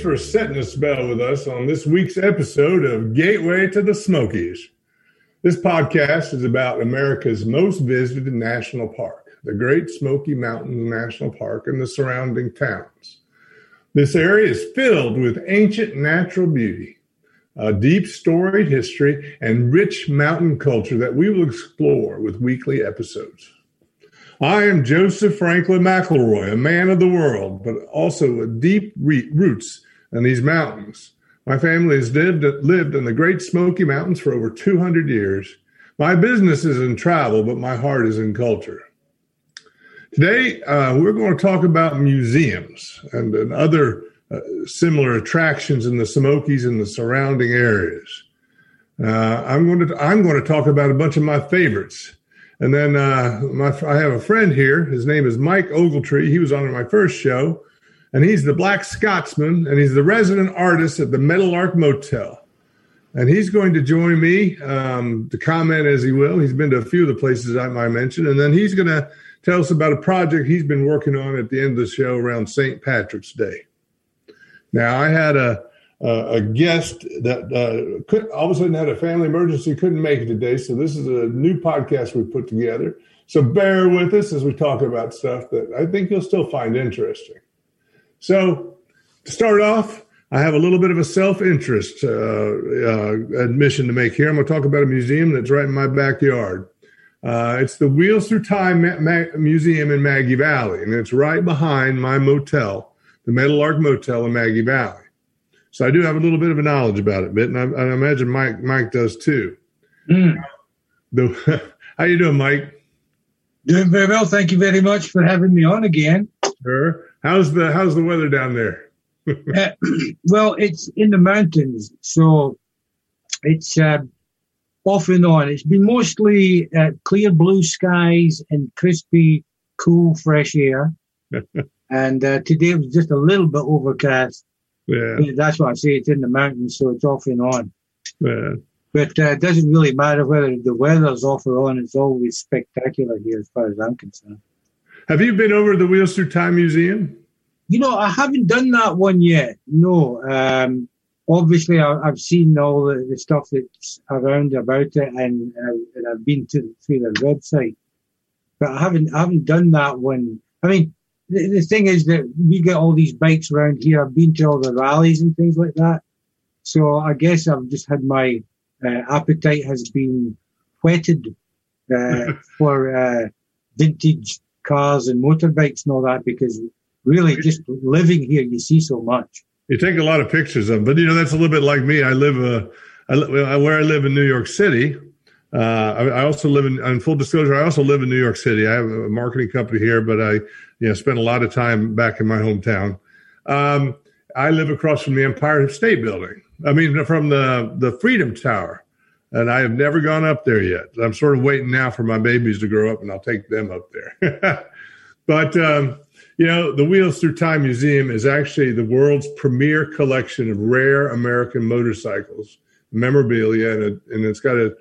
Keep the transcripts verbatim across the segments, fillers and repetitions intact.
Thanks for setting a spell with us on this week's episode of Gateway to the Smokies. This podcast is about America's most visited national park, the Great Smoky Mountains National Park and the surrounding towns. This area is filled with ancient natural beauty, a deep storied history, and rich mountain culture that we will explore with weekly episodes. I am Joseph Franklin McElroy, a man of the world, but also with deep re- roots in these mountains. My family has lived, lived in the Great Smoky Mountains for over two hundred years. My business is in travel, but my heart is in culture. Today, uh, we're going to talk about museums and, and other uh, similar attractions in the Smokies and the surrounding areas. Uh, I'm going to I'm going to talk about a bunch of my favorites. And then uh, my, I have a friend here. His name is Mike Ogletree. He was on my first show, and he's the Black Scotsman, and he's the resident artist at the Meadowlark Motel. And he's going to join me um, to comment as he will. He's been to a few of the places I might mention, and then he's going to tell us about a project he's been working on at the end of the show around Saint Patrick's Day. Now, I had a Uh, a guest that uh, could, all of a sudden had a family emergency, couldn't make it today. So this is a new podcast we put together. So bear with us as we talk about stuff that I think you'll still find interesting. So to start off, I have a little bit of a self-interest uh, uh, admission to make here. I'm going to talk about a museum that's right in my backyard. Uh, it's the Wheels Through Time Ma- Ma- Museum in Maggie Valley, and it's right behind my motel, the Meadowlark Motel in Maggie Valley. So I do have a little bit of a knowledge about it, bit, and I, I imagine Mike Mike does too. Mm. The, how you doing, Mike? Doing very well. Thank you very much for having me on again. Sure. How's the How's the weather down there? uh, well, it's in the mountains, so it's uh, off and on. It's been mostly uh, clear blue skies and crispy, cool, fresh air. and uh, today was just a little bit overcast. Yeah. Yeah, that's what I say. It's in the mountains, so it's off and on. Yeah. But uh, it doesn't really matter whether the weather's off or on. It's always spectacular here, as far as I'm concerned. Have you been over to the Wheels Through Time Museum? You know, I haven't done that one yet. No. Um, obviously, I, I've seen all the, the stuff that's around about it, and, uh, and I've been to through their website, but I haven't. I haven't done that one. I mean. The thing is that we get all these bikes around here. I've been to all the rallies and things like that. So I guess I've just had my uh, appetite has been whetted uh, for uh, vintage cars and motorbikes and all that, because really just living here, you see so much. You take a lot of pictures of them. But, you know, that's a little bit like me. I live uh, I, where I live in New York City. Uh, I, I also live in, in full disclosure, I also live in New York City. I have a marketing company here, but I you know, spend a lot of time back in my hometown. Um, I live across from the Empire State Building. I mean, from the, the Freedom Tower. And I have never gone up there yet. I'm sort of waiting now for my babies to grow up, and I'll take them up there. But, um, you know, the Wheels Through Time Museum is actually the world's premier collection of rare American motorcycles, memorabilia, and, a, and it's got a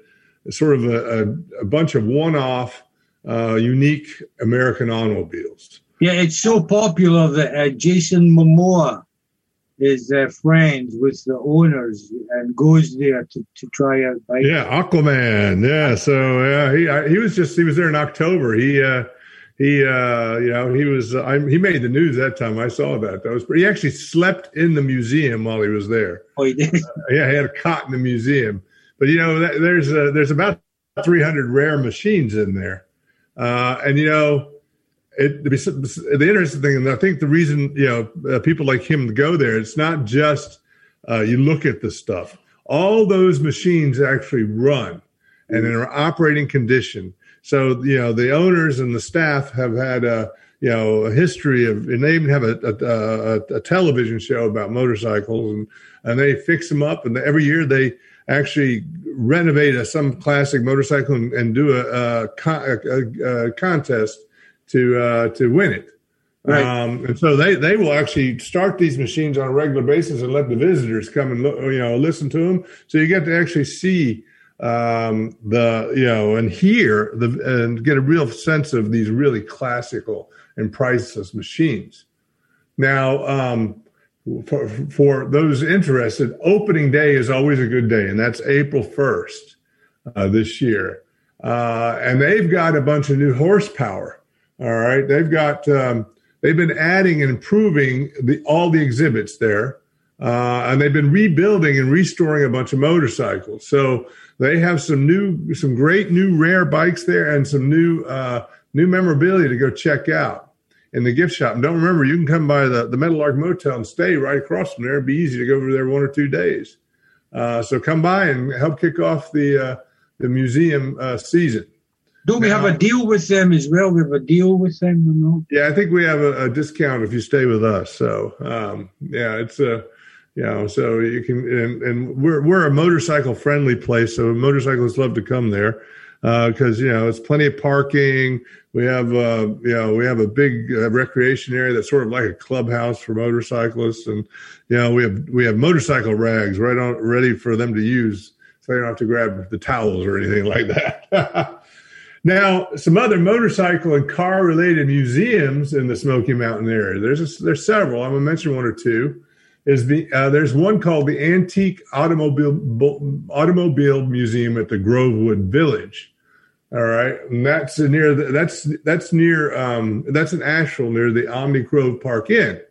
sort of a, a, a bunch of one-off, uh, unique American automobiles. Yeah, it's so popular that uh, Jason Momoa is uh, friends with the owners and goes there to, to try out bikes. Yeah, Aquaman. Yeah, so uh, he I, he was just he was there in October. He uh, he uh, you know he was uh, I, he made the news that time. I saw that. That was pretty. He actually slept in the museum while he was there. Oh, he did. Uh, yeah, he had a cot in the museum. But, you know, there's uh, there's about three hundred rare machines in there. Uh, and, you know, it, the interesting thing, and I think the reason, you know, uh, people like him go there, it's not just uh, you look at the stuff. All those machines actually run and in an operating condition. So, you know, the owners and the staff have had, a, you know, a history of, and they even have a, a, a, a television show about motorcycles. And, and they fix them up. And every year they actually renovate a, some classic motorcycle and, and do a, a, con, a, a contest to uh, to win it. Right. Um, and so they, they will actually start these machines on a regular basis and let the visitors come and look, you know, listen to them. So you get to actually see um, the, you know, and hear the and get a real sense of these really classical and priceless machines. Now, um, for, for those interested, opening day is always a good day, and that's April first uh, this year. Uh, and they've got a bunch of new horsepower. All right. They've got, um, they've been adding and improving the, all the exhibits there. Uh, and they've been rebuilding and restoring a bunch of motorcycles. So they have some new, some great new rare bikes there, and some new, uh, new memorabilia to go check out in the gift shop. And don't remember, you can come by the, the Meadowlark Motel and stay right across from there. It'd be easy to go over there one or two days. Uh, so come by and help kick off the, uh, the museum uh, season. Do we now, have a deal with them as well? We have a deal with them, you know? Yeah, I think we have a, a discount if you stay with us. So um, yeah, it's a, you know, so you can, and, and we're we're a motorcycle friendly place, so motorcyclists love to come there because uh, you know, it's plenty of parking. We have uh, you know, we have a big uh, recreation area that's sort of like a clubhouse for motorcyclists, and you know, we have we have motorcycle rags right on ready for them to use. They don't have to grab the towels or anything like that. Now, some other motorcycle and car-related museums in the Smoky Mountain area. There's a, there's several. I'm going to mention one or two. Is the uh, there's one called the Antique Automobile Bo- Automobile Museum at the Grovewood Village. All right, and that's near the, that's that's near um, that's in Asheville near the Omni Grove Park Inn,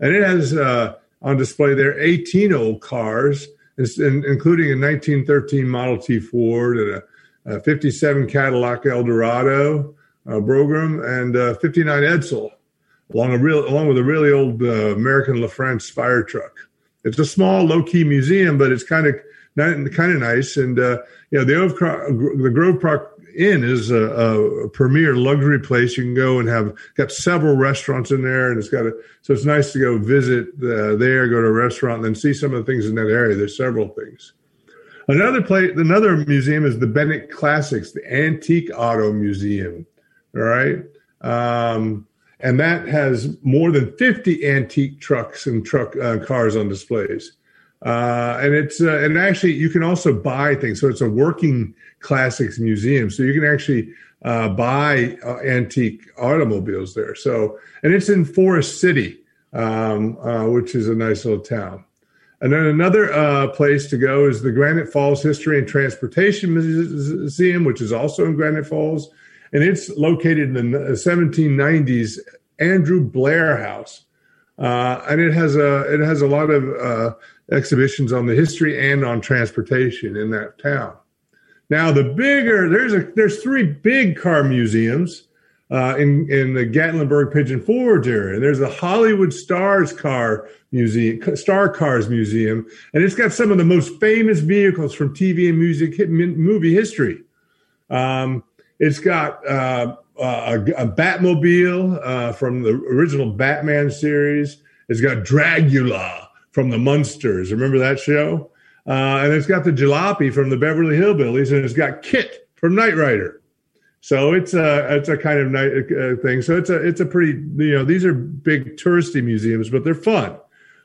and it has uh, on display there eighteen old cars, including a nineteen thirteen Model T Ford and a, a fifty-seven Cadillac Eldorado uh, Brougham and a fifty-nine Edsel, along a real along with a really old uh, American LaFrance fire truck. It's a small, low-key museum, but it's kind of kind of nice. And uh, you know, the Oak, the Grove Park Inn is a, a premier luxury place. You can go and have got several restaurants in there, and it's got a so it's nice to go visit uh, there, go to a restaurant, and then see some of the things in that area. There's several things. Another place, another museum is the Bennett Classics, the Antique Auto Museum. All right, um, and that has more than fifty antique trucks and truck uh, cars on displays. Uh, and it's, uh, and actually you can also buy things. So it's a working classics museum. So you can actually, uh, buy uh, antique automobiles there. So, and it's in Forest City, um, uh, which is a nice little town. And then another, uh, place to go is the Granite Falls History and Transportation Museum, which is also in Granite Falls. And it's located in the seventeen nineties Andrew Blair House. Uh, and it has a, it has a lot of, uh, exhibitions on the history and on transportation in that town. Now, the bigger there's a there's three big car museums uh, in in the Gatlinburg Pigeon Forge area. There's the Hollywood Stars Car Museum, Star Cars Museum, and it's got some of the most famous vehicles from T V and music movie history. Um, it's got uh, a, a Batmobile uh, from the original Batman series. It's got Dragula from the Munsters. Remember that show? Uh, and it's got the Jalopy from the Beverly Hillbillies, and it's got Kit from Knight Rider. So it's a, it's a kind of night uh, thing. So it's a, it's a pretty, you know, these are big touristy museums, but they're fun.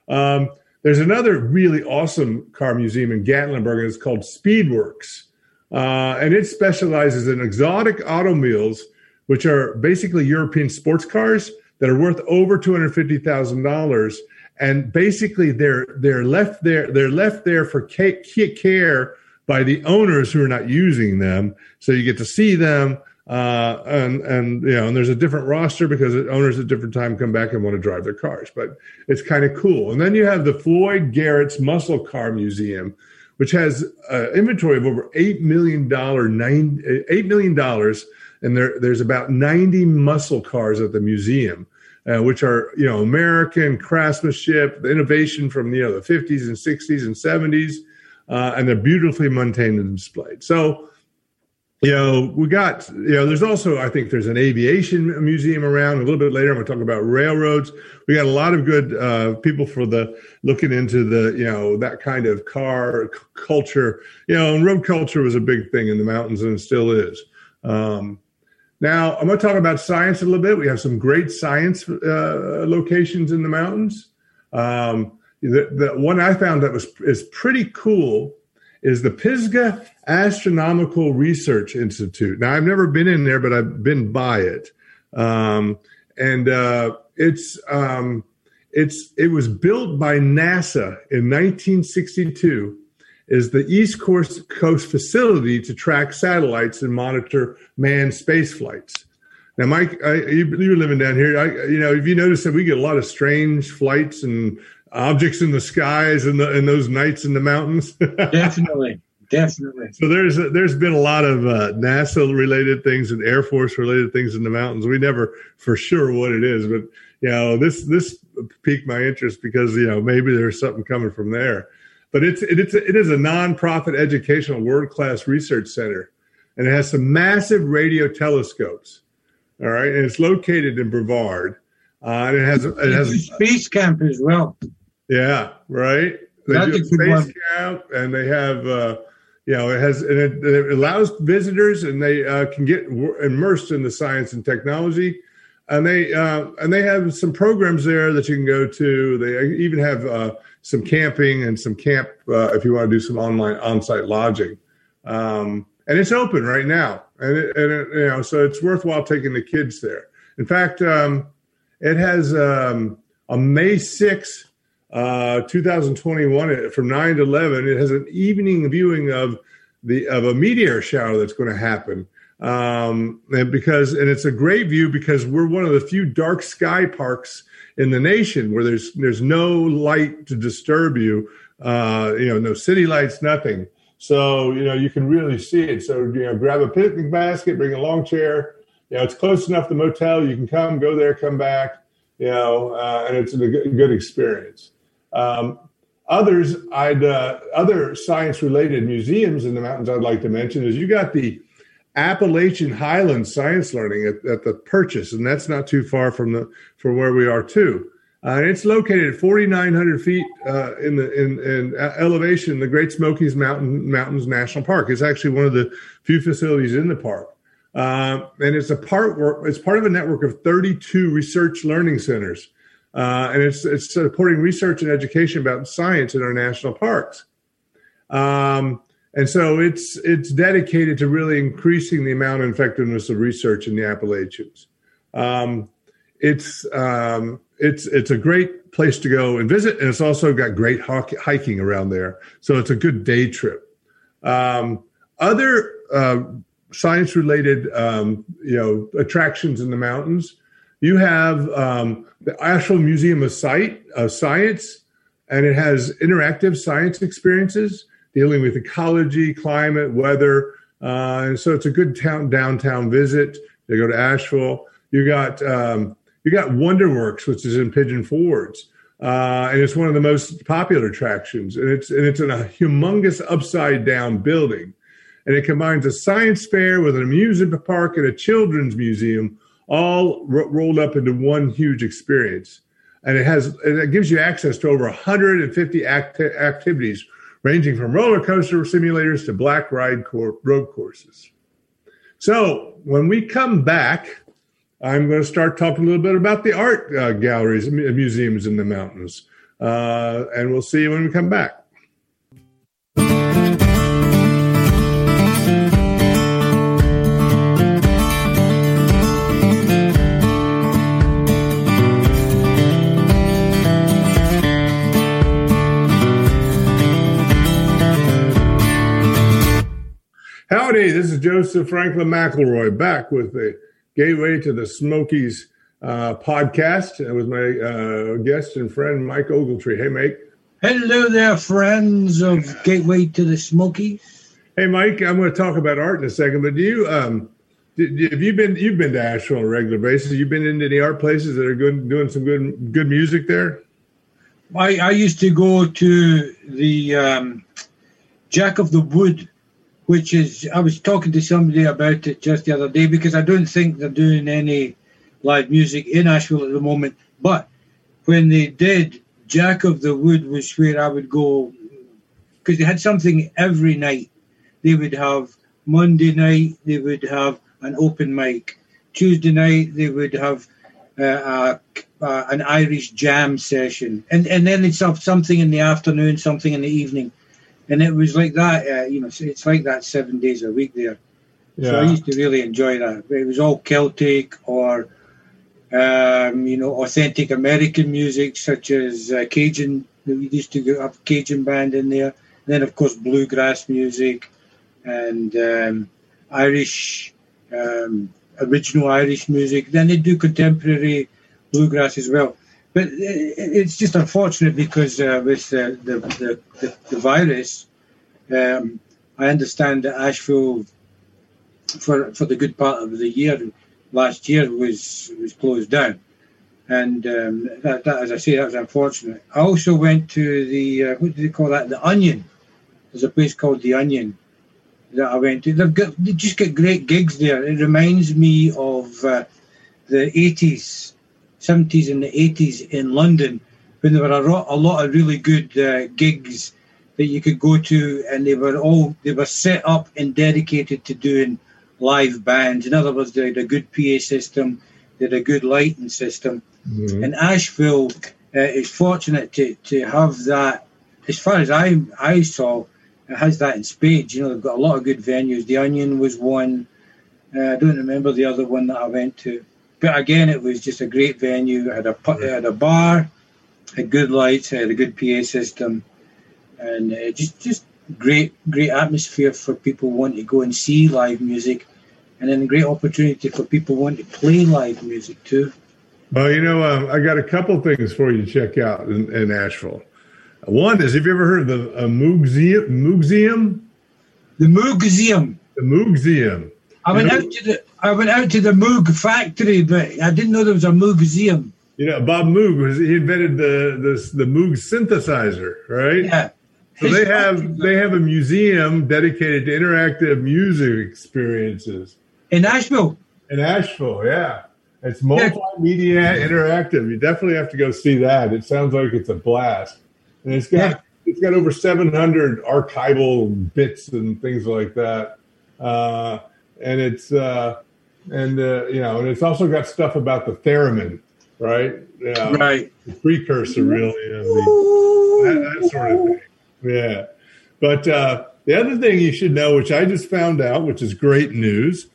Um, there's another really awesome car museum in Gatlinburg, and it's called Speedworks. Uh, and it specializes in exotic automobiles, which are basically European sports cars that are worth over two hundred fifty thousand dollars. And basically, they're they're left there they're left there for care by the owners who are not using them. So you get to see them, uh, and and you know, and there's a different roster because owners at different time come back and want to drive their cars. But it's kind of cool. And then you have the Floyd Garrett's Muscle Car Museum, which has an inventory of over eight million dollar nine eight million dollars, and there there's about ninety muscle cars at the museum. Uh, which are, you know, American craftsmanship, the innovation from, you know, the fifties and sixties and seventies, uh, and they're beautifully maintained and displayed. So, you know, we got, you know, there's also, I think there's an aviation museum around. A little bit later, I'm going to talk about railroads. We got a lot of good uh, people for the, looking into the, you know, that kind of car c- culture, you know, and road culture was a big thing in the mountains and still is. Um Now, I'm going to talk about science a little bit. We have some great science uh, locations in the mountains. Um, the, the one I found that was is pretty cool is the Pisgah Astronomical Research Institute. Now, I've never been in there, but I've been by it. Um, and uh, it's um, It's it was built by NASA in nineteen sixty-two as the East Coast Coast facility to track satellites and monitor manned space flights. Now, Mike, I, you, you were living down here. I, you know, if you notice that we get a lot of strange flights and objects in the skies and, the, and those nights in the mountains. Definitely. Definitely. So there's a, there's been a lot of uh, NASA-related things and Air Force-related things in the mountains. We never for sure what it is, but, you know, this this piqued my interest because, you know, maybe there's something coming from there. But it's it, it's a, it is a nonprofit educational world-class research center, and it has some massive radio telescopes. All right, and it's located in Brevard, uh, and it has it has a space camp as well. Yeah, right. They That's do a space one. camp, and they have. Uh, You know, it has, and it, it allows visitors, and they uh, can get w- immersed in the science and technology, and they uh, and they have some programs there that you can go to. They even have uh, some camping and some camp uh, if you want to do some online on-site lodging. Um, and it's open right now, and it, and it, you know, so it's worthwhile taking the kids there. In fact, um, it has um, on May sixth. Uh, two thousand twenty-one, from nine to eleven, it has an evening viewing of the of a meteor shower that's going to happen. Um, and because and it's a great view because we're one of the few dark sky parks in the nation where there's there's no light to disturb you. Uh, you know, no city lights, nothing. So you know you can really see it. So you know, grab a picnic basket, bring a long chair. You know, it's close enough to the motel. You can come, go there, come back. You know, uh, and it's a good, good experience. Um, others, I'd uh, other science-related museums in the mountains I'd like to mention is you got the Appalachian Highlands Science Learning at, at the Purchase, and that's not too far from the from where we are too. Uh, and it's located at forty-nine hundred feet uh, in the in, in elevation in the Great Smoky Mountain Mountains National Park. It's actually one of the few facilities in the park. Uh, and it's a part work, it's part of a network of thirty-two research learning centers. Uh, and it's, it's supporting research and education about science in our national parks. Um, and so it's, it's dedicated to really increasing the amount and effectiveness of research in the Appalachians. Um, it's, um, it's, it's a great place to go and visit. And it's also got great h- hiking around there. So it's a good day trip. Um, other, uh, science-related, um, you know, attractions in the mountains. You have um, the Asheville Museum of Sight of Science, and it has interactive science experiences dealing with ecology, climate, weather, uh, and so it's a good town downtown visit. They go to Asheville. You got um, you got WonderWorks, which is in Pigeon Forge, uh, and it's one of the most popular attractions. And it's and it's in a humongous upside-down building. And it combines a science fair with an amusement park and a children's museum, all ro- rolled up into one huge experience. And it has, and it gives you access to over one hundred fifty act- activities, ranging from roller coaster simulators to black ride cor- road courses. So when we come back, I'm going to start talking a little bit about the art uh, galleries and museums in the mountains. Uh, and we'll see you when we come back. Howdy, this is Joseph Franklin McElroy back with the Gateway to the Smokies uh, podcast with my uh, guest and friend, Mike Ogletree. Hey, Mike. Hello there, friends of Gateway to the Smokies. Hey, Mike, I'm going to talk about art in a second, but do you, um, did, have you been, you've been to Asheville on a regular basis? Have you been into any art places that are good, doing some good good music there? I, I used to go to the um, Jack of the Wood, which is, I was talking to somebody about it just the other day because I don't think they're doing any live music in Asheville at the moment. But when they did, Jack of the Wood was where I would go because they had something every night. They would have Monday night, they would have an open mic. Tuesday night, they would have uh, a, uh, an Irish jam session. And, and then they'd have something in the afternoon, something in the evening. And it was like that, uh, you know, it's like that seven days a week there. Yeah. So I used to really enjoy that. It was all Celtic or um, you know, authentic American music such as uh, Cajun. We used to go up Cajun band in there. And then, of course, bluegrass music and um, Irish, um, original Irish music. Then they do contemporary bluegrass as well. But it's just unfortunate because uh, with uh, the, the, the, the virus, um, I understand that Asheville, for for the good part of the year, last year was was closed down. And um, that, that, as I say, that was unfortunate. I also went to the, uh, what do they call that, The Onion. There's a place called The Onion that I went to. They've got, they just get great gigs there. It reminds me of uh, the eighties. seventies and the eighties in London, when there were a lot, a lot of really good uh, gigs that you could go to, and they were all they were set up and dedicated to doing live bands. In other words, they had a good P A system, they had a good lighting system, mm-hmm. and Asheville uh, is fortunate to, to have that. As far as I I saw, it has that in spades. You know, they've got a lot of good venues. The Onion was one. Uh, I don't remember the other one that I went to. But again, it was just a great venue. It had a, it had a bar, had good lights, it had a good P A system, and uh, just just great great atmosphere for people wanting to go and see live music, and then a great opportunity for people wanting to play live music too. Well, you know, um, I got a couple things for you to check out in, in Asheville. One is, have you ever heard of the uh, Moogseum? Moogseum? The Moogseum. The Moogseum. I went out to the I went out to the Moog factory, but I didn't know there was a Moogseum. You know, Bob Moog was he invented the the, the Moog synthesizer, right? Yeah. So they have they have a museum dedicated to interactive music experiences in Asheville. In Asheville, yeah, it's multimedia yeah. interactive. You definitely have to go see that. It sounds like it's a blast, and it's got yeah. it's got over seven hundred archival bits and things like that. Uh, And it's uh, and uh, you know, and it's also got stuff about the theremin, right? Yeah, right. The precursor, really, of the, that, that sort of thing. Yeah. But uh, the other thing you should know, which I just found out, which is great news,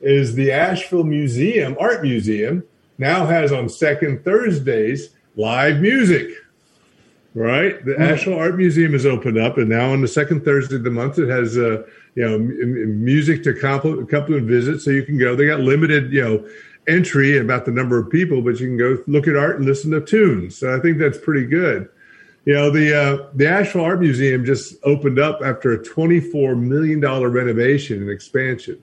is the Asheville Museum Art Museum now has on second Thursdays live music. Right, the Asheville Art Museum has opened up, and now on the second Thursday of the month, it has uh, you know m- music to compl- complement visits, so you can go. They got limited you know entry about the number of people, but you can go look at art and listen to tunes. So I think that's pretty good. You know, the uh, the Asheville Art Museum just opened up after a twenty-four million dollars renovation and expansion.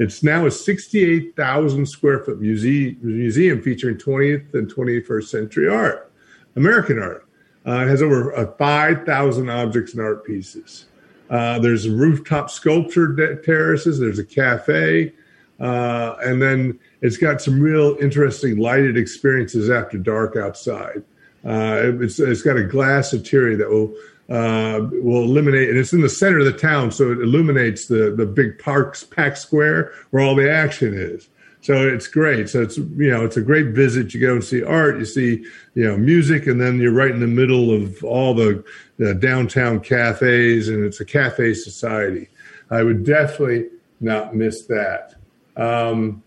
It's now a sixty-eight thousand square foot muse- museum featuring twentieth and twenty-first century art, American art. Uh, it has over uh, five thousand objects and art pieces. Uh, there's rooftop sculpture de- terraces. There's a cafe. Uh, and then it's got some real interesting lighted experiences after dark outside. Uh, it, it's, it's got a glass interior that will uh, will illuminate. And it's in the center of the town, so it illuminates the, the big parks, packed square where all the action is. So it's great. So it's, you know, it's a great visit. You go and see art, you see, you know, music, and then you're right in the middle of all the, the downtown cafes, and it's a cafe society. I would definitely not miss that. Um,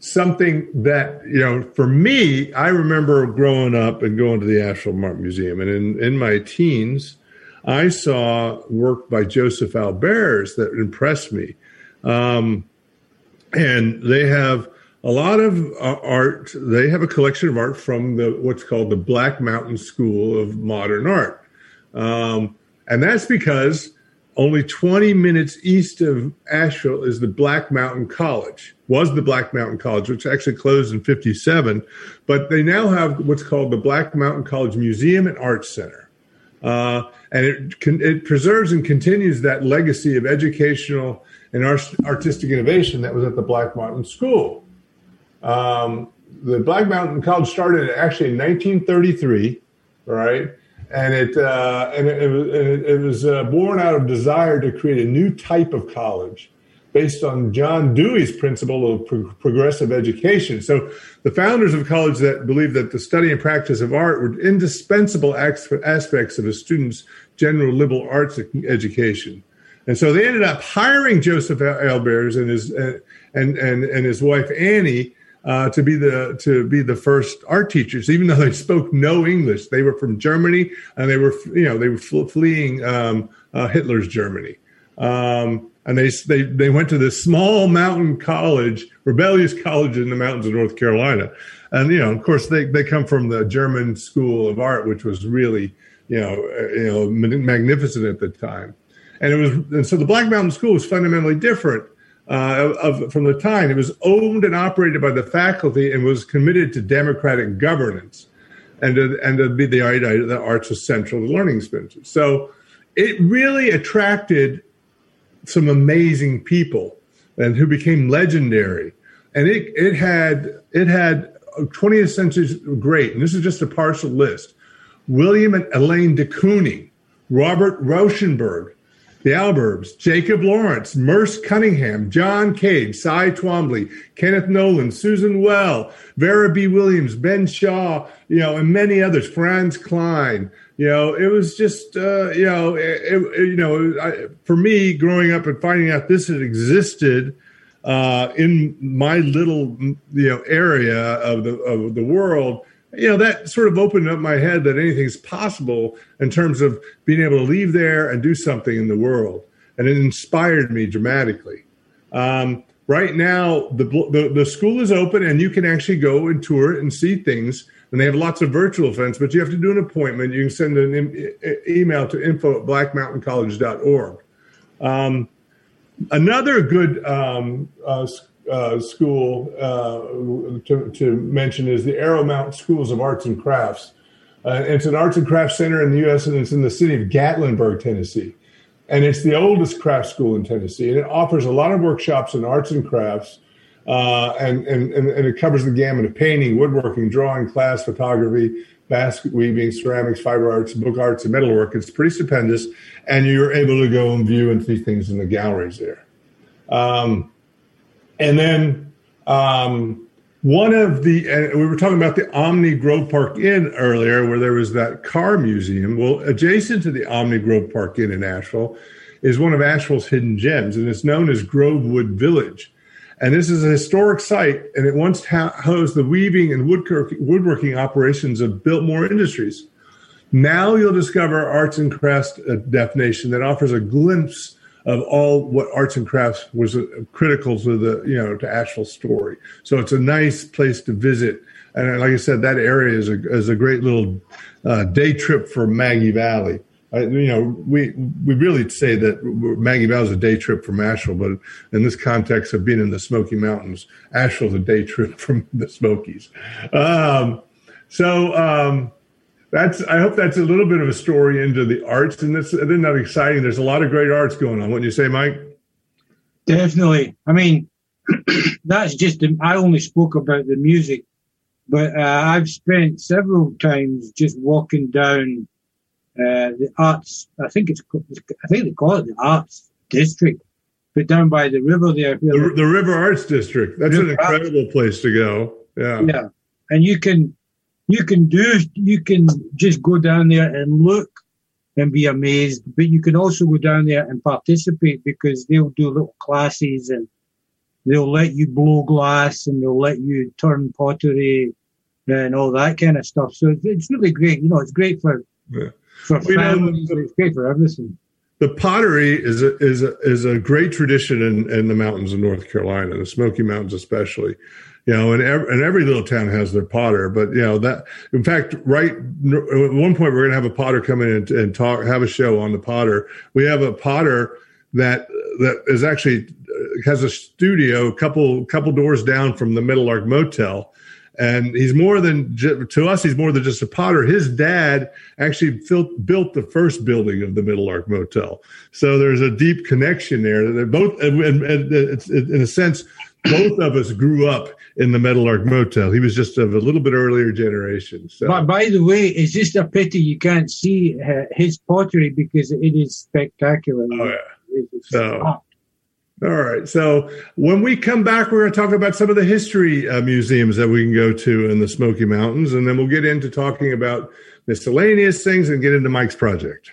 something that, you know, for me, I remember growing up and going to the Asheville Art Museum. And in, in my teens, I saw work by Joseph Albers that impressed me. Um, and they have... A lot of uh, art, they have a collection of art from the what's called the Black Mountain School of Modern Art. Um, and that's because only twenty minutes east of Asheville is the Black Mountain College, was the Black Mountain College, which actually closed in fifty-seven. But they now have what's called the Black Mountain College Museum and Arts Center. Uh, and it, can, it preserves and continues that legacy of educational and art, artistic innovation that was at the Black Mountain School. Um, the Black Mountain College started actually in nineteen thirty-three, right? And it uh, and it, it, it was uh, born out of desire to create a new type of college based on John Dewey's principle of pro- progressive education. So the founders of college that believed that the study and practice of art were indispensable aspects of a student's general liberal arts education. And so they ended up hiring Joseph Albers and his uh, and, and and his wife Annie uh, to be the to be the first art teachers, even though they spoke no English. They were from Germany, and they were you know they were fl- fleeing um, uh, Hitler's Germany. Um, and they they they went to this small mountain college, rebellious college in the mountains of North Carolina. And you know, of course, they they come from the German School of Art, which was really you know you know magnificent at the time. And it was, and so the Black Mountain School was fundamentally different uh, of, from the time. It was owned and operated by the faculty and was committed to democratic governance, and to, and to be the idea that arts was central to learning experiences. So it really attracted some amazing people, and who became legendary. And it it had it had twentieth century great, and this is just a partial list: William and Elaine de Kooning, Robert Rauschenberg, the Albers, Jacob Lawrence, Merce Cunningham, John Cage, Cy Twombly, Kenneth Nolan, Susan Well, Vera B. Williams, Ben Shaw, you know, and many others. Franz Kline. You know, it was just, uh, you know, it, it, you know, I, for me growing up and finding out this had existed uh, in my little, you know, area of the of the world. You know, that sort of opened up my head that anything's possible in terms of being able to leave there and do something in the world. And it inspired me dramatically. Um, right now, the, the the school is open, and you can actually go and tour it and see things. And they have lots of virtual events, but you have to do an appointment. You can send an em- email to info at black mountain college dot org. Um, another good um, uh, Uh, school uh, to, to mention is the Arrowmount Schools of Arts and Crafts. Uh, it's an arts and crafts center in the U S, and it's in the city of Gatlinburg, Tennessee. And it's the oldest craft school in Tennessee, and it offers a lot of workshops in arts and crafts, uh, and, and, and it covers the gamut of painting, woodworking, drawing, glass, photography, basket weaving, ceramics, fiber arts, book arts, and metalwork. It's pretty stupendous, and you're able to go and view and see things in the galleries there. Um, And then um, one of the, and we were talking about the Omni Grove Park Inn earlier, where there was that car museum. Well, adjacent to the Omni Grove Park Inn in Asheville is one of Asheville's hidden gems, and it's known as Grovewood Village. And this is a historic site, and it once housed the weaving and woodworking operations of Biltmore Industries. Now you'll discover arts and crafts destination that offers a glimpse of all what arts and crafts was critical to the, you know, to Asheville's story. So it's a nice place to visit. And like I said, that area is a, is a great little uh, day trip for Maggie Valley. I, you know, we, we really say that Maggie Valley is a day trip from Asheville, but in this context of being in the Smoky Mountains, Asheville's a day trip from the Smokies. Um, so, um, That's. I hope that's a little bit of a story into the arts, and that's, isn't that exciting? There's a lot of great arts going on, wouldn't you say, Mike? Definitely. I mean, that's just, I only spoke about the music, but uh, I've spent several times just walking down uh, the arts, I think it's, I think they call it the Arts District, but down by the river there. The, the River Arts District. That's river an incredible arts. Place to go. Yeah. Yeah. And you can... You can do, you can just go down there and look and be amazed, but you can also go down there and participate, because they'll do little classes, and they'll let you blow glass, and they'll let you turn pottery and all that kind of stuff. So it's really great. You know, it's great for, yeah. for well, families, you know, the, it's great for everything. The pottery is a, is a, is a great tradition in, in the mountains of North Carolina, the Smoky Mountains especially. You know, and every, and every little town has their potter, but you know that. In fact, right at one point we're going to have a potter come in and, and talk, have a show on the potter. We have a potter that that is actually has a studio, a couple couple doors down from the Meadowlark Motel, and he's more than to us. He's more than just a potter. His dad actually built built the first building of the Meadowlark Motel, so there's a deep connection there. They're both, and, and it's, in a sense. Both of us grew up in the Meadowlark Motel. He was just of a little bit earlier generation. So. But by the way, it's just a pity you can't see uh, his pottery, because it is spectacular. Oh, yeah. It's, it's so, hot. All right. So when we come back, we're going to talk about some of the history uh, museums that we can go to in the Smoky Mountains, and then we'll get into talking about miscellaneous things and get into Mike's project.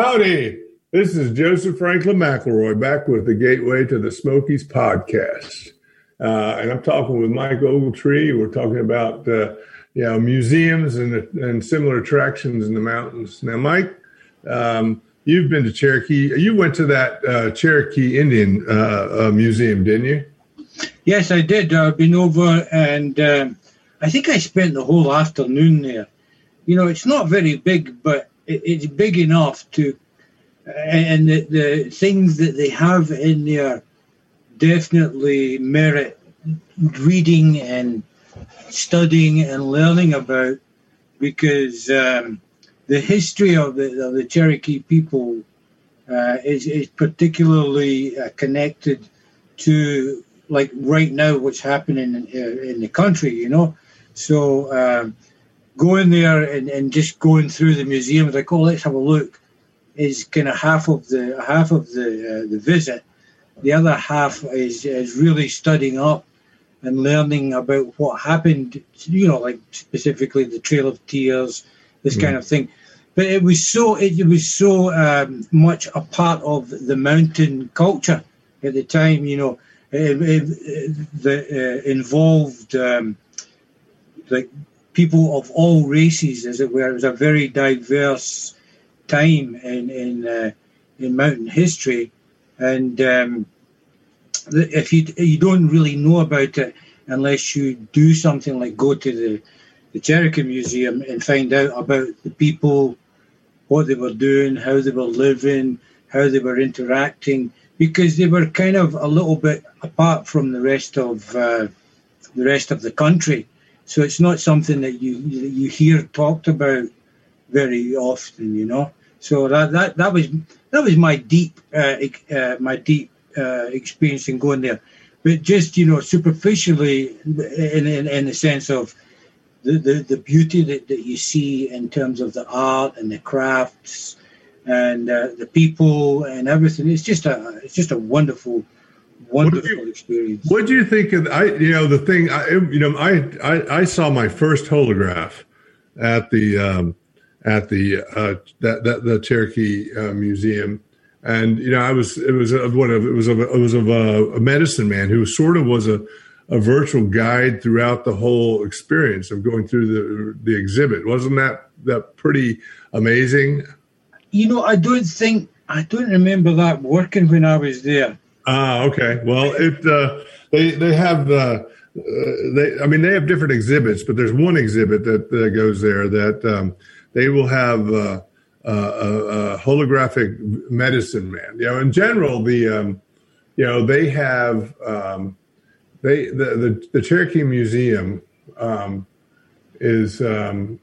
Howdy, this is Joseph Franklin McElroy back with the Gateway to the Smokies podcast. Uh, and I'm talking with Mike Ogletree. We're talking about uh, you know, museums and, and similar attractions in the mountains. Now, Mike, um, you've been to Cherokee. You went to that uh, Cherokee Indian uh, uh, Museum, didn't you? Yes, I did. I've been over and uh, I think I spent the whole afternoon there. You know, it's not very big, but it's big enough to, and the, the things that they have in there definitely merit reading and studying and learning about, because um, the history of the, of the Cherokee people uh, is, is particularly uh, connected to, like, right now what's happening in, in the country, you know. So um, going there and, and just going through the museum, like, oh, let's have a look, is kind of half of the half of the uh, the visit. The other half is, is really studying up and learning about what happened, you know, like specifically the Trail of Tears, this mm-hmm. kind of thing. But it was so it, it was so um, much a part of the mountain culture at the time, you know. It, it, it the, uh, involved um, like people of all races, as it were. It was a very diverse time in in, uh, in mountain history, and um, if you you don't really know about it unless you do something like go to the, the Cherokee Museum and find out about the people, what they were doing, how they were living, how they were interacting. Because they were kind of a little bit apart from the rest of uh, the rest of the country, so it's not something that you you hear talked about very often, you know. So that that, that was that was my deep uh, uh, my deep uh, experience in going there, but just, you know, superficially in in, in the sense of the, the, the beauty that, that you see in terms of the art and the crafts. And uh, the people and everything—it's just a—it's just a wonderful, wonderful what do you, experience. What do you think of? I, you know, the thing. I, you know, I, I, I saw my first holograph at the um, at the uh, that, that the Cherokee uh, Museum, and you know, I was it was of one of it was of it was of a, a medicine man who sort of was a, a virtual guide throughout the whole experience of going through the the exhibit. Wasn't that that pretty amazing? You know, I don't think I don't remember that working when I was there. Ah, okay. Well, it uh, they they have uh, they I mean they have different exhibits, but there's one exhibit that, that goes there that um, they will have uh, uh, a holographic medicine man. You know, in general, the um, you know they have um, they the, the the Cherokee Museum um, is um,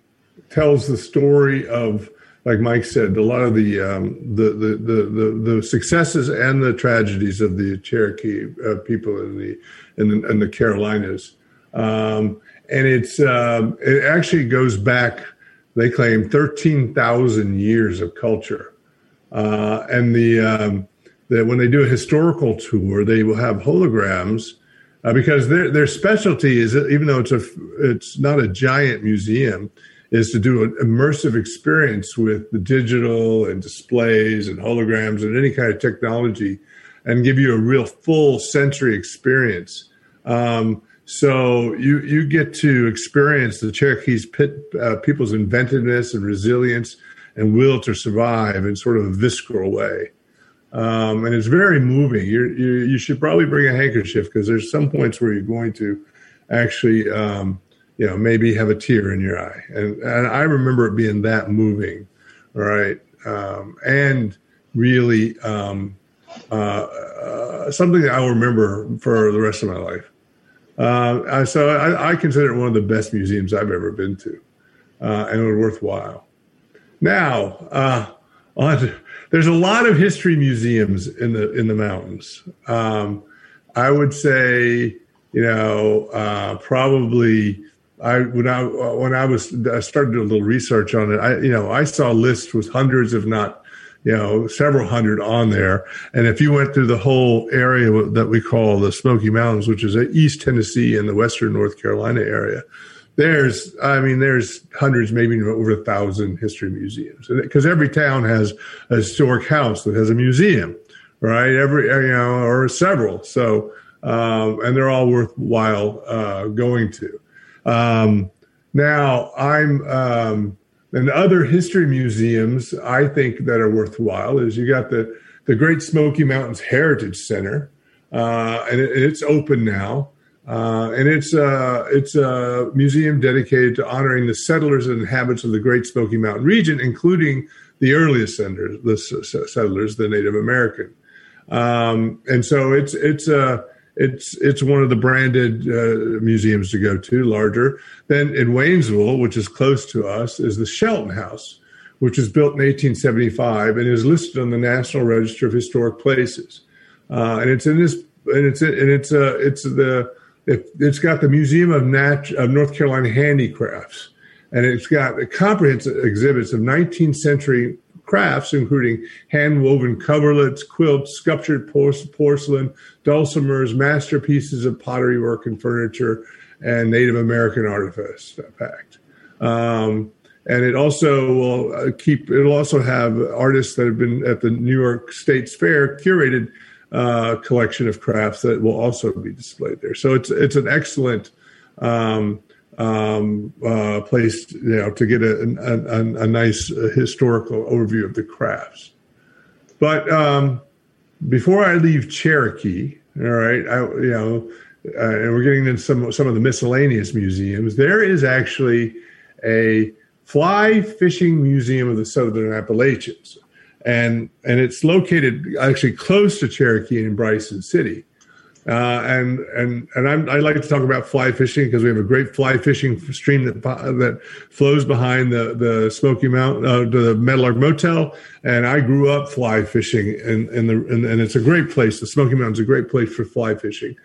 tells the story of. Like Mike said, a lot of the um, the, the, the the successes and the tragedies of the Cherokee uh, people in the in the, in the Carolinas, um, and it's uh, it actually goes back. They claim thirteen thousand years of culture, uh, and the um, that when they do a historical tour, they will have holograms uh, because their their specialty is, even though it's a it's not a giant museum, is to do an immersive experience with the digital and displays and holograms and any kind of technology and give you a real full sensory experience. Um, so you you get to experience the Cherokee's pit, uh, people's inventiveness and resilience and will to survive in sort of a visceral way. Um, and it's very moving. You're, you you should probably bring a handkerchief because there's some points where you're going to actually um, – you know, maybe have a tear in your eye. And, and I remember it being that moving, all right, um, and really um, uh, uh, something that I'll remember for the rest of my life. Uh, I, so I, I consider it one of the best museums I've ever been to, uh, and it was worthwhile. Now, uh, on to, there's a lot of history museums in the in the mountains. Um, I would say, you know, uh, probably... I when I when I was I started to do a little research on it. I you know I saw lists with hundreds, if not, you know, several hundred on there. And if you went through the whole area that we call the Smoky Mountains, which is East Tennessee and the Western North Carolina area, There's, I mean, there's hundreds, maybe over a thousand history museums, because every town has a historic house that has a museum, right? Every, you know, or several. So, um, and they're all worthwhile uh, going to. Um, now, I'm, um, and other history museums I think that are worthwhile is you got the, the Great Smoky Mountains Heritage Center, uh, and it, it's open now. Uh, and it's uh, it's a museum dedicated to honoring the settlers and inhabitants of the Great Smoky Mountain region, including the earliest settlers, the settlers, the Native American. Um, and so it's it's uh, it's it's one of the branded uh, museums to go to. Larger than in Waynesville, which is close to us, is the Shelton House, which was built in eighteen seventy-five and is listed on the National Register of Historic Places. Uh, and it's in this, and it's and it's uh, it's the It, it's got the Museum of, Nat- of North Carolina Handicrafts, and it's got comprehensive exhibits of nineteenth century crafts, including hand-woven coverlets, quilts, sculptured porce- porcelain, dulcimers, masterpieces of pottery work and furniture, and Native American artifacts. In fact, um, and it also will keep. It'll also have artists that have been at the New York State's Fair curated. Uh, collection of crafts that will also be displayed there. So it's it's an excellent um, um, uh, place, you know, to get a, a, a, a nice historical overview of the crafts. But um, before I leave Cherokee, all right, I, you know, uh, and we're getting into some some of the miscellaneous museums. There is actually a fly fishing museum of the Southern Appalachians. And and it's located actually close to Cherokee and in Bryson City, uh, and and and I'm, I like to talk about fly fishing because we have a great fly fishing stream that that flows behind the the Smoky Mountain, uh, the Meadowlark Motel. And I grew up fly fishing, and and the and, and it's a great place. The Smoky Mountain's a great place for fly fishing.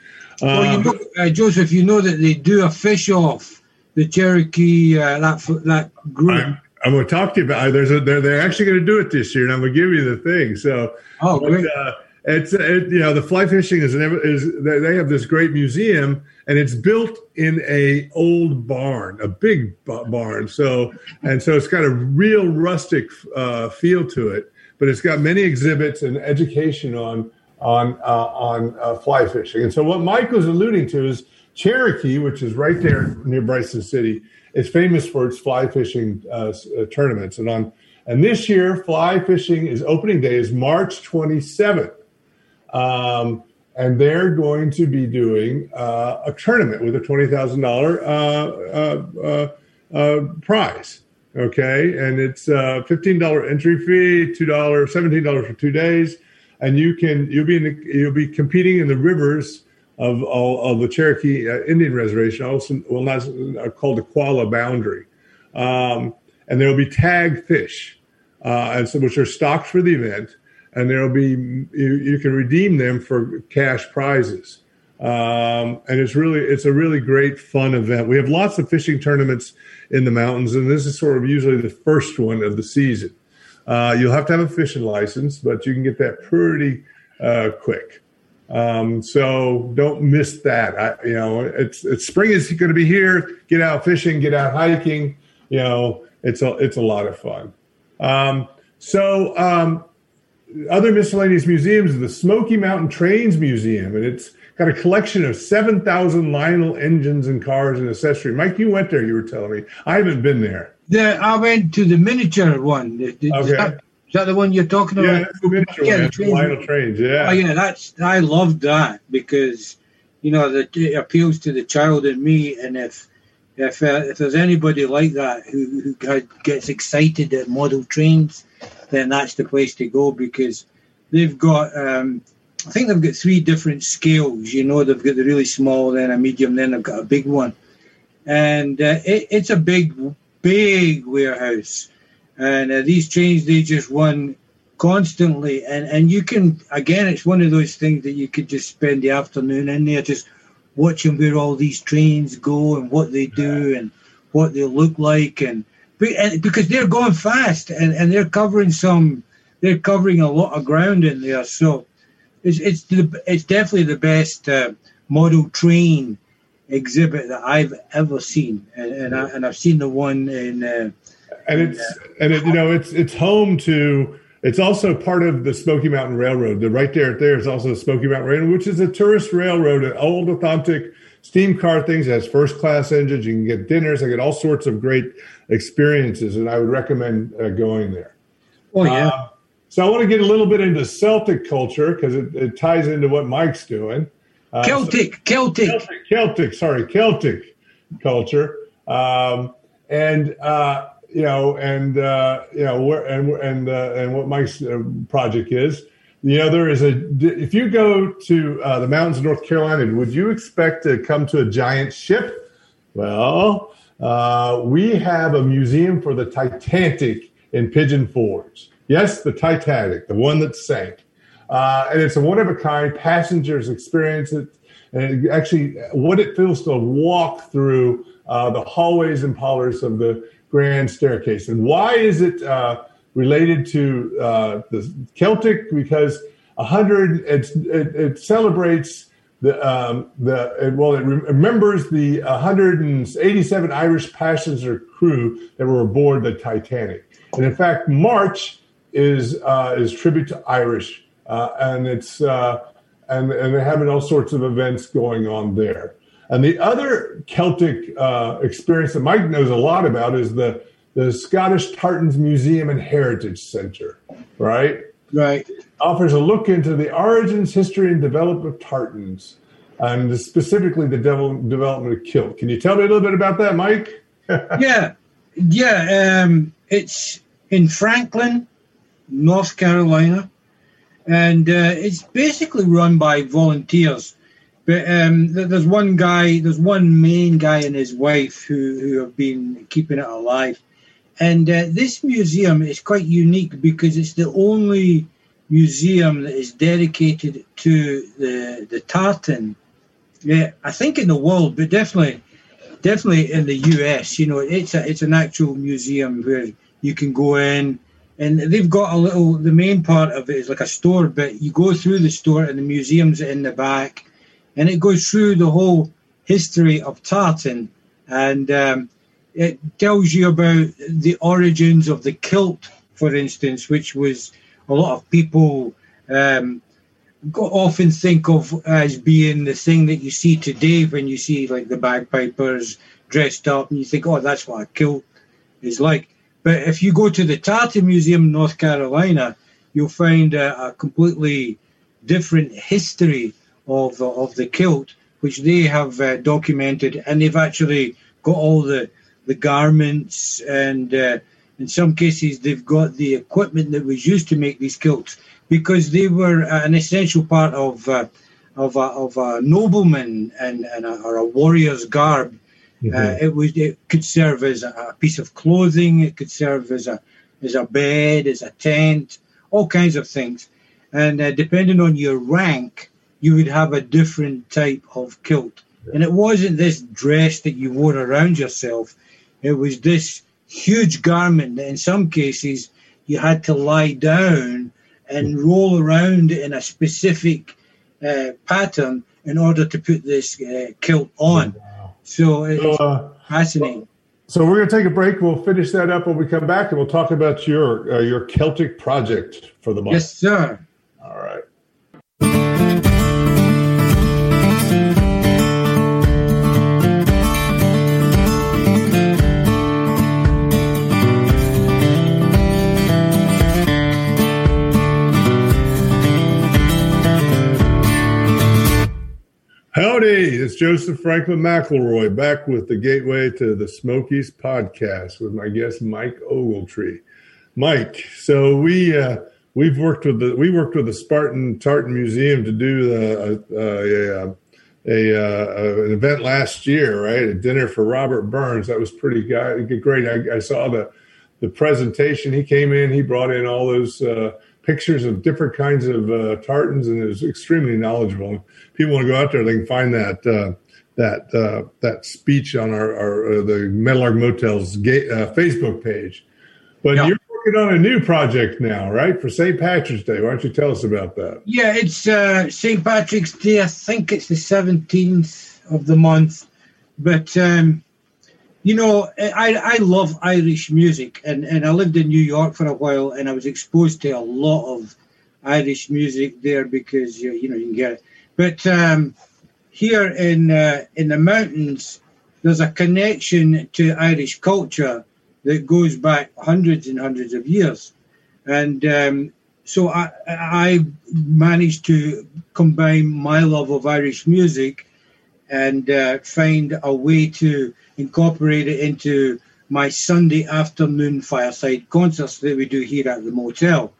Well, um, you know, uh, Joseph, you know that they do a fish off the Cherokee uh, that that group. I, I'm going to talk to you about. There's a, they're they're actually going to do it this year, and I'm going to give you the thing. So, oh, great. But, uh, it's it, you know the fly fishing is an, is they have this great museum, and it's built in a old barn, a big barn. So and so it's got a real rustic uh, feel to it, but it's got many exhibits and education on on uh, on uh, fly fishing. And so what Mike was alluding to is Cherokee, which is right there near Bryson City. It's famous for its fly fishing uh, tournaments, and on and this year, fly fishing is opening day is March twenty-seventh, um, and they're going to be doing uh, a tournament with a twenty thousand dollar uh, uh, uh, prize. Okay, and it's a fifteen dollar entry fee, two dollar, seventeen dollars for two days, and you can you'll be in the, you'll be competing in the rivers of of the Cherokee Indian Reservation, also well not called the Kuala boundary, um, and there will be tag fish, uh, and so which are stocked for the event, and there will be you, you can redeem them for cash prizes, um, and it's really it's a really great fun event. We have lots of fishing tournaments in the mountains, and this is sort of usually the first one of the season. Uh, you'll have to have a fishing license, but you can get that pretty uh, quick. Um, so don't miss that. I, you know, it's, it's spring is going to be here. Get out fishing, get out hiking. You know, it's a, it's a lot of fun. Um, so, um, other miscellaneous museums, the Smoky Mountain Trains Museum, and it's got a collection of seven thousand Lionel engines and cars and accessories. Mike, you went there, you were telling me. I haven't been there. Yeah, I went to the miniature one. The, the, okay. That- Is that the one you're talking about? Yeah, that's the miniature yeah, one. The trains. Lionel trains, yeah. Oh, yeah, that's, I loved that because, you know, the, it appeals to the child in me. And if if uh, if there's anybody like that who, who gets excited at model trains, then that's the place to go because they've got, um, I think they've got three different scales. You know, they've got the really small, then a medium, then they've got a big one. And uh, it, it's a big, big warehouse. And uh, these trains, they just run constantly. And, and you can, again, it's one of those things that you could just spend the afternoon in there just watching where all these trains go and what they do and what they look like. And, and because they're going fast and, and they're covering some, they're covering a lot of ground in there. So it's it's the, it's definitely the best uh, model train exhibit that I've ever seen, and and, I, and I've seen the one in. Uh, and it's in, uh, and it, you know it's it's home to. It's also part of the Smoky Mountain Railroad. The right there, there is also the Smoky Mountain Railroad, which is a tourist railroad, an old authentic steam car things. It has first class engines. You can get dinners. I get all sorts of great experiences, and I would recommend uh, going there. Oh yeah. Uh, so I want to get a little bit into Celtic culture because it, it ties into what Mike's doing. Uh, Celtic, so, Celtic, Celtic, Celtic. Sorry, Celtic culture, um, and. Uh, You know, and uh, you know, where, and and uh, and what Mike's uh, project is. You know, there is a. If you go to uh, the mountains of North Carolina, would you expect to come to a giant ship? Well, uh, we have a museum for the Titanic in Pigeon Forge. Yes, the Titanic, the one that sank, uh, and it's a one of a kind. Passengers experience it, and it actually, what it feels to walk through uh, the hallways and parlors of the Grand Staircase. And why is it uh, related to uh, the Celtic? Because a hundred it, it celebrates the um, the it, well, it remembers the one hundred eighty-seven Irish passenger crew that were aboard the Titanic. And in fact, March is uh, is tribute to Irish, uh, and it's uh, and and they're having all sorts of events going on there. And the other Celtic uh, experience that Mike knows a lot about is the, the Scottish Tartans Museum and Heritage Center, right? Right. It offers a look into the origins, history, and development of tartans, and specifically the de- development of kilt. Can you tell me a little bit about that, Mike? yeah, yeah. Um, it's in Franklin, North Carolina, and uh, it's basically run by volunteers. But um, there's one guy, there's one main guy and his wife who, who have been keeping it alive. And uh, this museum is quite unique because it's the only museum that is dedicated to the the tartan, yeah, I think in the world, but definitely definitely in the U S. You know, it's a, it's an actual museum where you can go in. And they've got a little, the main part of it is like a store, but you go through the store and the museum's in the back. And it goes through the whole history of tartan, and um, it tells you about the origins of the kilt, for instance, which was a lot of people um, often think of as being the thing that you see today when you see like the bagpipers dressed up, and you think, oh, that's what a kilt is like. But if you go to the Tartan Museum in North Carolina, you'll find a, a completely different history Of, of the kilt, which they have uh, documented, and they've actually got all the the garments, and uh, in some cases they've got the equipment that was used to make these kilts, because they were an essential part of uh, of, a, of a nobleman and, and a, or a warrior's garb. Mm-hmm. Uh, it was it could serve as a piece of clothing, it could serve as a as a bed, as a tent, all kinds of things, and uh, depending on your rank, you would have a different type of kilt. And it wasn't this dress that you wore around yourself. It was this huge garment that in some cases you had to lie down and roll around in a specific uh, pattern in order to put this uh, kilt on. Wow. So it's so, uh, fascinating. So we're going to take a break. We'll finish that up when we come back, and we'll talk about your, uh, your Celtic project for the month. Yes, sir. All right. Howdy, it's Joseph Franklin McElroy back with the Gateway to the Smokies podcast with my guest Mike Ogletree. Mike, so we uh, we've worked with the we worked with the Spartan Tartan Museum to do the, uh, a, a, a an event last year, right? A dinner for Robert Burns. That was pretty great. I, I saw the the presentation. He came in. He brought in all those. Uh, pictures of different kinds of uh, tartans, and it was extremely knowledgeable. If people want to go out there, they can find that uh, that uh, that speech on our, our uh, the Meadowlark Motel's ga- uh, Facebook page. But yeah. You're working on a new project now, right, for Saint Patrick's Day. Why don't you tell us about that? Yeah, it's uh, Saint Patrick's Day. I think it's the seventeenth of the month, But, um, you know, I, I love Irish music, and, and I lived in New York for a while, and I was exposed to a lot of Irish music there because, you, you know, you can get it. But um, here in uh, in the mountains, there's a connection to Irish culture that goes back hundreds and hundreds of years. And um, so I, I managed to combine my love of Irish music and uh, find a way to incorporate it into my Sunday afternoon fireside concerts that we do here at the motel.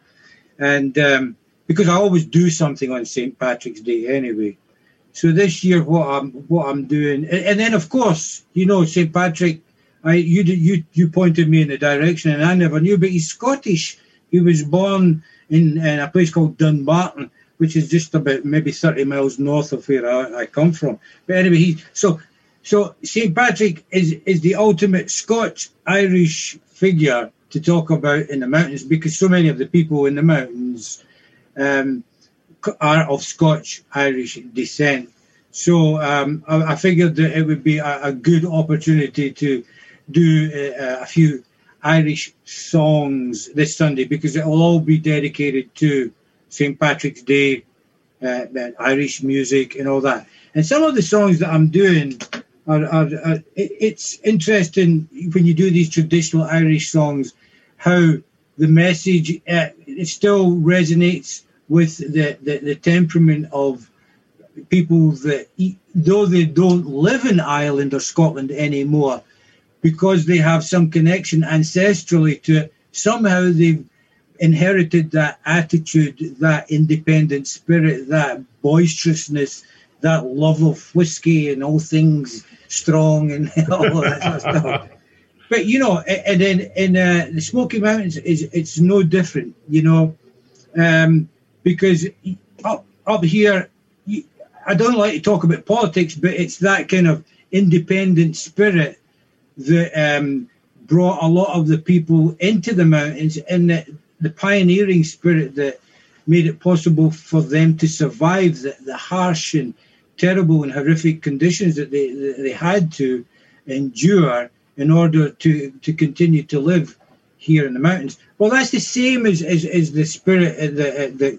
And um, because I always do something on Saint Patrick's Day anyway. So this year, what I'm what I'm doing, and, and then of course, you know, Saint Patrick, I you you you pointed me in the direction, and I never knew, but he's Scottish. He was born in, in a place called Dunbarton, which is just about maybe thirty miles north of where I, I come from. But anyway, he so so Saint Patrick is is the ultimate Scots-Irish figure to talk about in the mountains, because so many of the people in the mountains Um, are of Scotch-Irish descent. So um, I, I figured that it would be a, a good opportunity to do a, a few Irish songs this Sunday, because it will all be dedicated to Saint Patrick's Day, uh, and Irish music and all that. And some of the songs that I'm doing, are, are, are it's interesting when you do these traditional Irish songs, how the message uh, it still resonates with the, the, the temperament of people that, though they don't live in Ireland or Scotland anymore, because they have some connection ancestrally to it, somehow they've inherited that attitude, that independent spirit, that boisterousness, that love of whiskey and all things strong and all that sort of stuff. But, you know, and then in uh, the Smoky Mountains, is it's no different, you know. Um, Because up, up here, you, I don't like to talk about politics, but it's that kind of independent spirit that um, brought a lot of the people into the mountains, and the, the pioneering spirit that made it possible for them to survive the, the harsh and terrible and horrific conditions that they, that they had to endure in order to, to continue to live here in the mountains. Well, that's the same as, as, as the spirit uh, the, uh, the,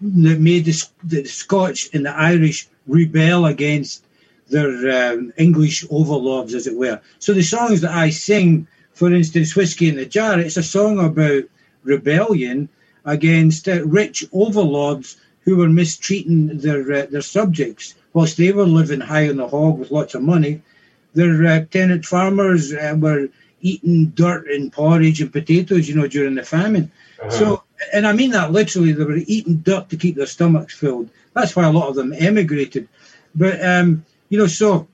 that made the, the Scotch and the Irish rebel against their um, English overlords, as it were. So the songs that I sing, for instance, Whiskey in a Jar, it's a song about rebellion against uh, rich overlords who were mistreating their uh, their subjects. Whilst they were living high on the hog with lots of money, their uh, tenant farmers uh, were eating dirt and porridge and potatoes, you know, during the famine. Uh-huh. So, and I mean that literally, they were eating dirt to keep their stomachs filled. That's why a lot of them emigrated. But, um, you know, so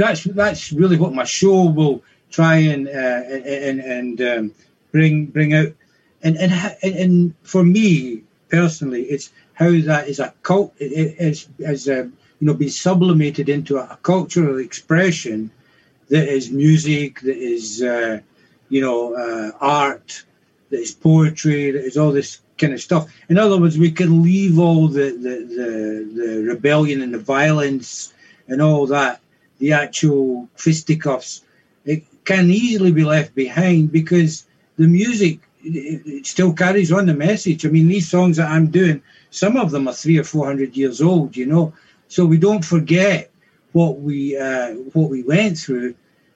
that's that's really what my show will try and uh, and and um, bring bring out. And, and and for me personally, it's how that is a cult, it has, has uh, you know, been sublimated into a, a cultural expression. That is music, that is, uh, you know, uh, art, that is poetry, that is all this kind of stuff. In other words, we can leave all the, the, the, the rebellion and the violence and all that, the actual fisticuffs, it can easily be left behind because the music, it, it still carries on the message. I mean, these songs that I'm doing, some of them are three or four hundred years old, you know, so we don't forget what we uh, what we went through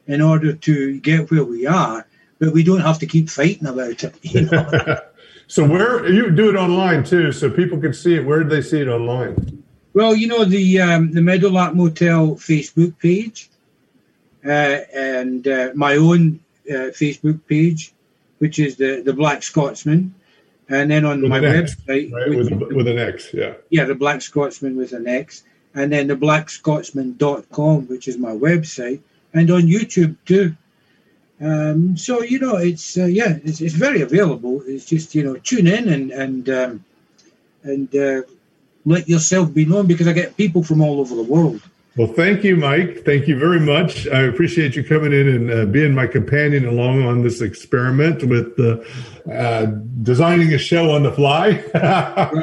in order to get where we are, but we don't have to keep fighting about it. You know? So where you do it online too, so people can see it. Where do they see it online? Well, you know, the um, the Meadowlark Motel Facebook page, uh, and uh, my own uh, Facebook page, which is the, the Black Scotsman, and then on with my website, right? with, with, with an X, yeah, yeah, the Black Scotsman with an X. And then the black scotsman dot com, which is my website, and on YouTube too. Um, so, you know, it's, uh, yeah, it's, it's very available. It's just, you know, tune in and and um, and uh, let yourself be known, because I get people from all over the world. Well, thank you, Mike. Thank you very much. I appreciate you coming in and uh, being my companion along on this experiment with uh, uh, designing a show on the fly.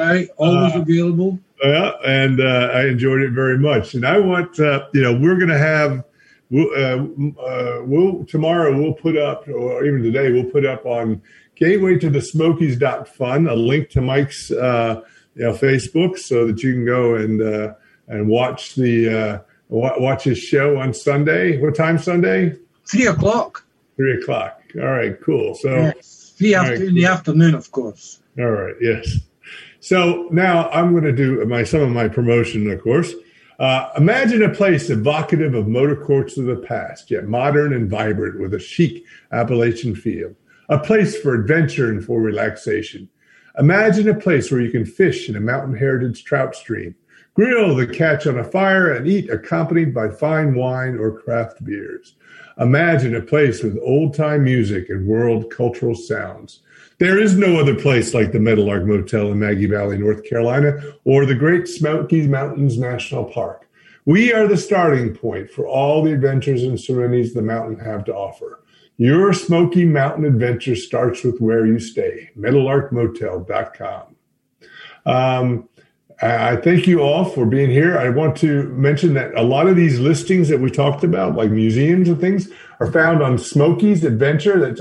Right, always uh, available. Yeah, and uh, I enjoyed it very much. And I want, uh, you know, we're going to have, we'll, uh, uh, we'll tomorrow we'll put up, or even today we'll put up on gateway to the smokies dot fun a link to Mike's uh, you know, Facebook, so that you can go and uh, and watch the uh, watch his show on Sunday. What time Sunday? Three o'clock. Three o'clock. All right, cool. So yes. Three after, right. In the afternoon, of course. All right. Yes. So now I'm going to do my some of my promotion, of course. Uh, imagine a place evocative of motor courts of the past, yet modern and vibrant with a chic Appalachian feel. A place for adventure and for relaxation. Imagine a place where you can fish in a mountain heritage trout stream, grill the catch on a fire, and eat accompanied by fine wine or craft beers. Imagine a place with old-time music and world cultural sounds. There is no other place like the Meadowlark Motel in Maggie Valley, North Carolina, or the Great Smoky Mountains National Park. We are the starting point for all the adventures and serenities the mountain have to offer. Your Smoky Mountain adventure starts with where you stay, meadowlark motel dot com. Um, I thank you all for being here. I want to mention that a lot of these listings that we talked about, like museums and things, are found on Smokies Adventure. That's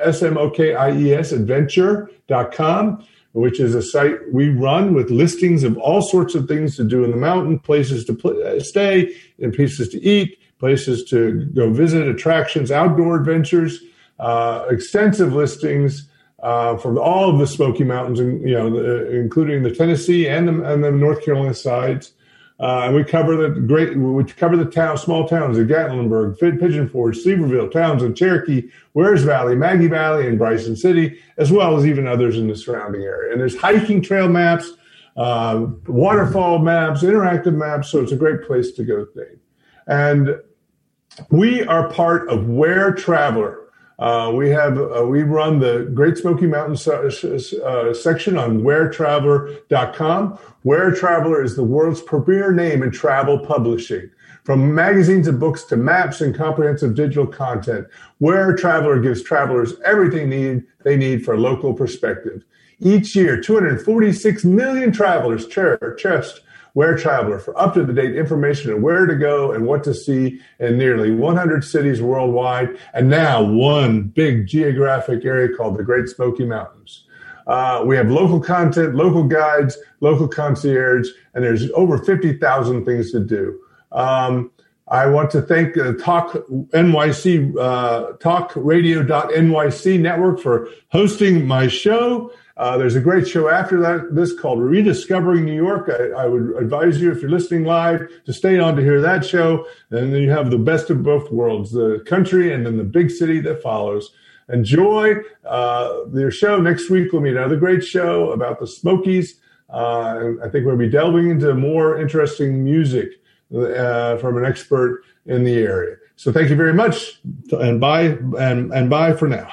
S M O K I E S adventure dot com, which is a site we run with listings of all sorts of things to do in the mountain, places to pl- stay, and places to eat, places to go visit, attractions, outdoor adventures, uh, extensive listings uh, from all of the Smoky Mountains, and, you know, the, including the Tennessee and the, and the North Carolina sides. Uh, and we cover the great, we cover the town, small towns of Gatlinburg, Pigeon Forge, Sevierville, Townsend, Cherokee, Wares Valley, Maggie Valley, and Bryson City, as well as even others in the surrounding area. And there's hiking trail maps, uh, waterfall maps, interactive maps. So it's a great place to go thing. And we are part of Where Traveler. Uh, we have uh, we run the Great Smoky Mountains uh, section on where traveler dot com. Where Traveler is the world's premier name in travel publishing. From magazines and books to maps and comprehensive digital content, Where Traveler gives travelers everything need, they need for a local perspective. Each year, two hundred forty-six million travelers trust Where Traveler for up-to-the-date information on where to go and what to see in nearly one hundred cities worldwide, and now one big geographic area called the Great Smoky Mountains. Uh, we have local content, local guides, local concierge, and there's over fifty thousand things to do. Um, I want to thank the Talk N Y C, uh, talk radio dot N Y C network for hosting my show. Uh, there's a great show after that, this called Rediscovering New York. I, I would advise you, if you're listening live, to stay on to hear that show. And then you have the best of both worlds, the country and then the big city that follows. Enjoy uh, your show. Next week, we'll meet another great show about the Smokies. Uh, I think we'll be delving into more interesting music uh, from an expert in the area. So thank you very much, and bye, and, and bye for now.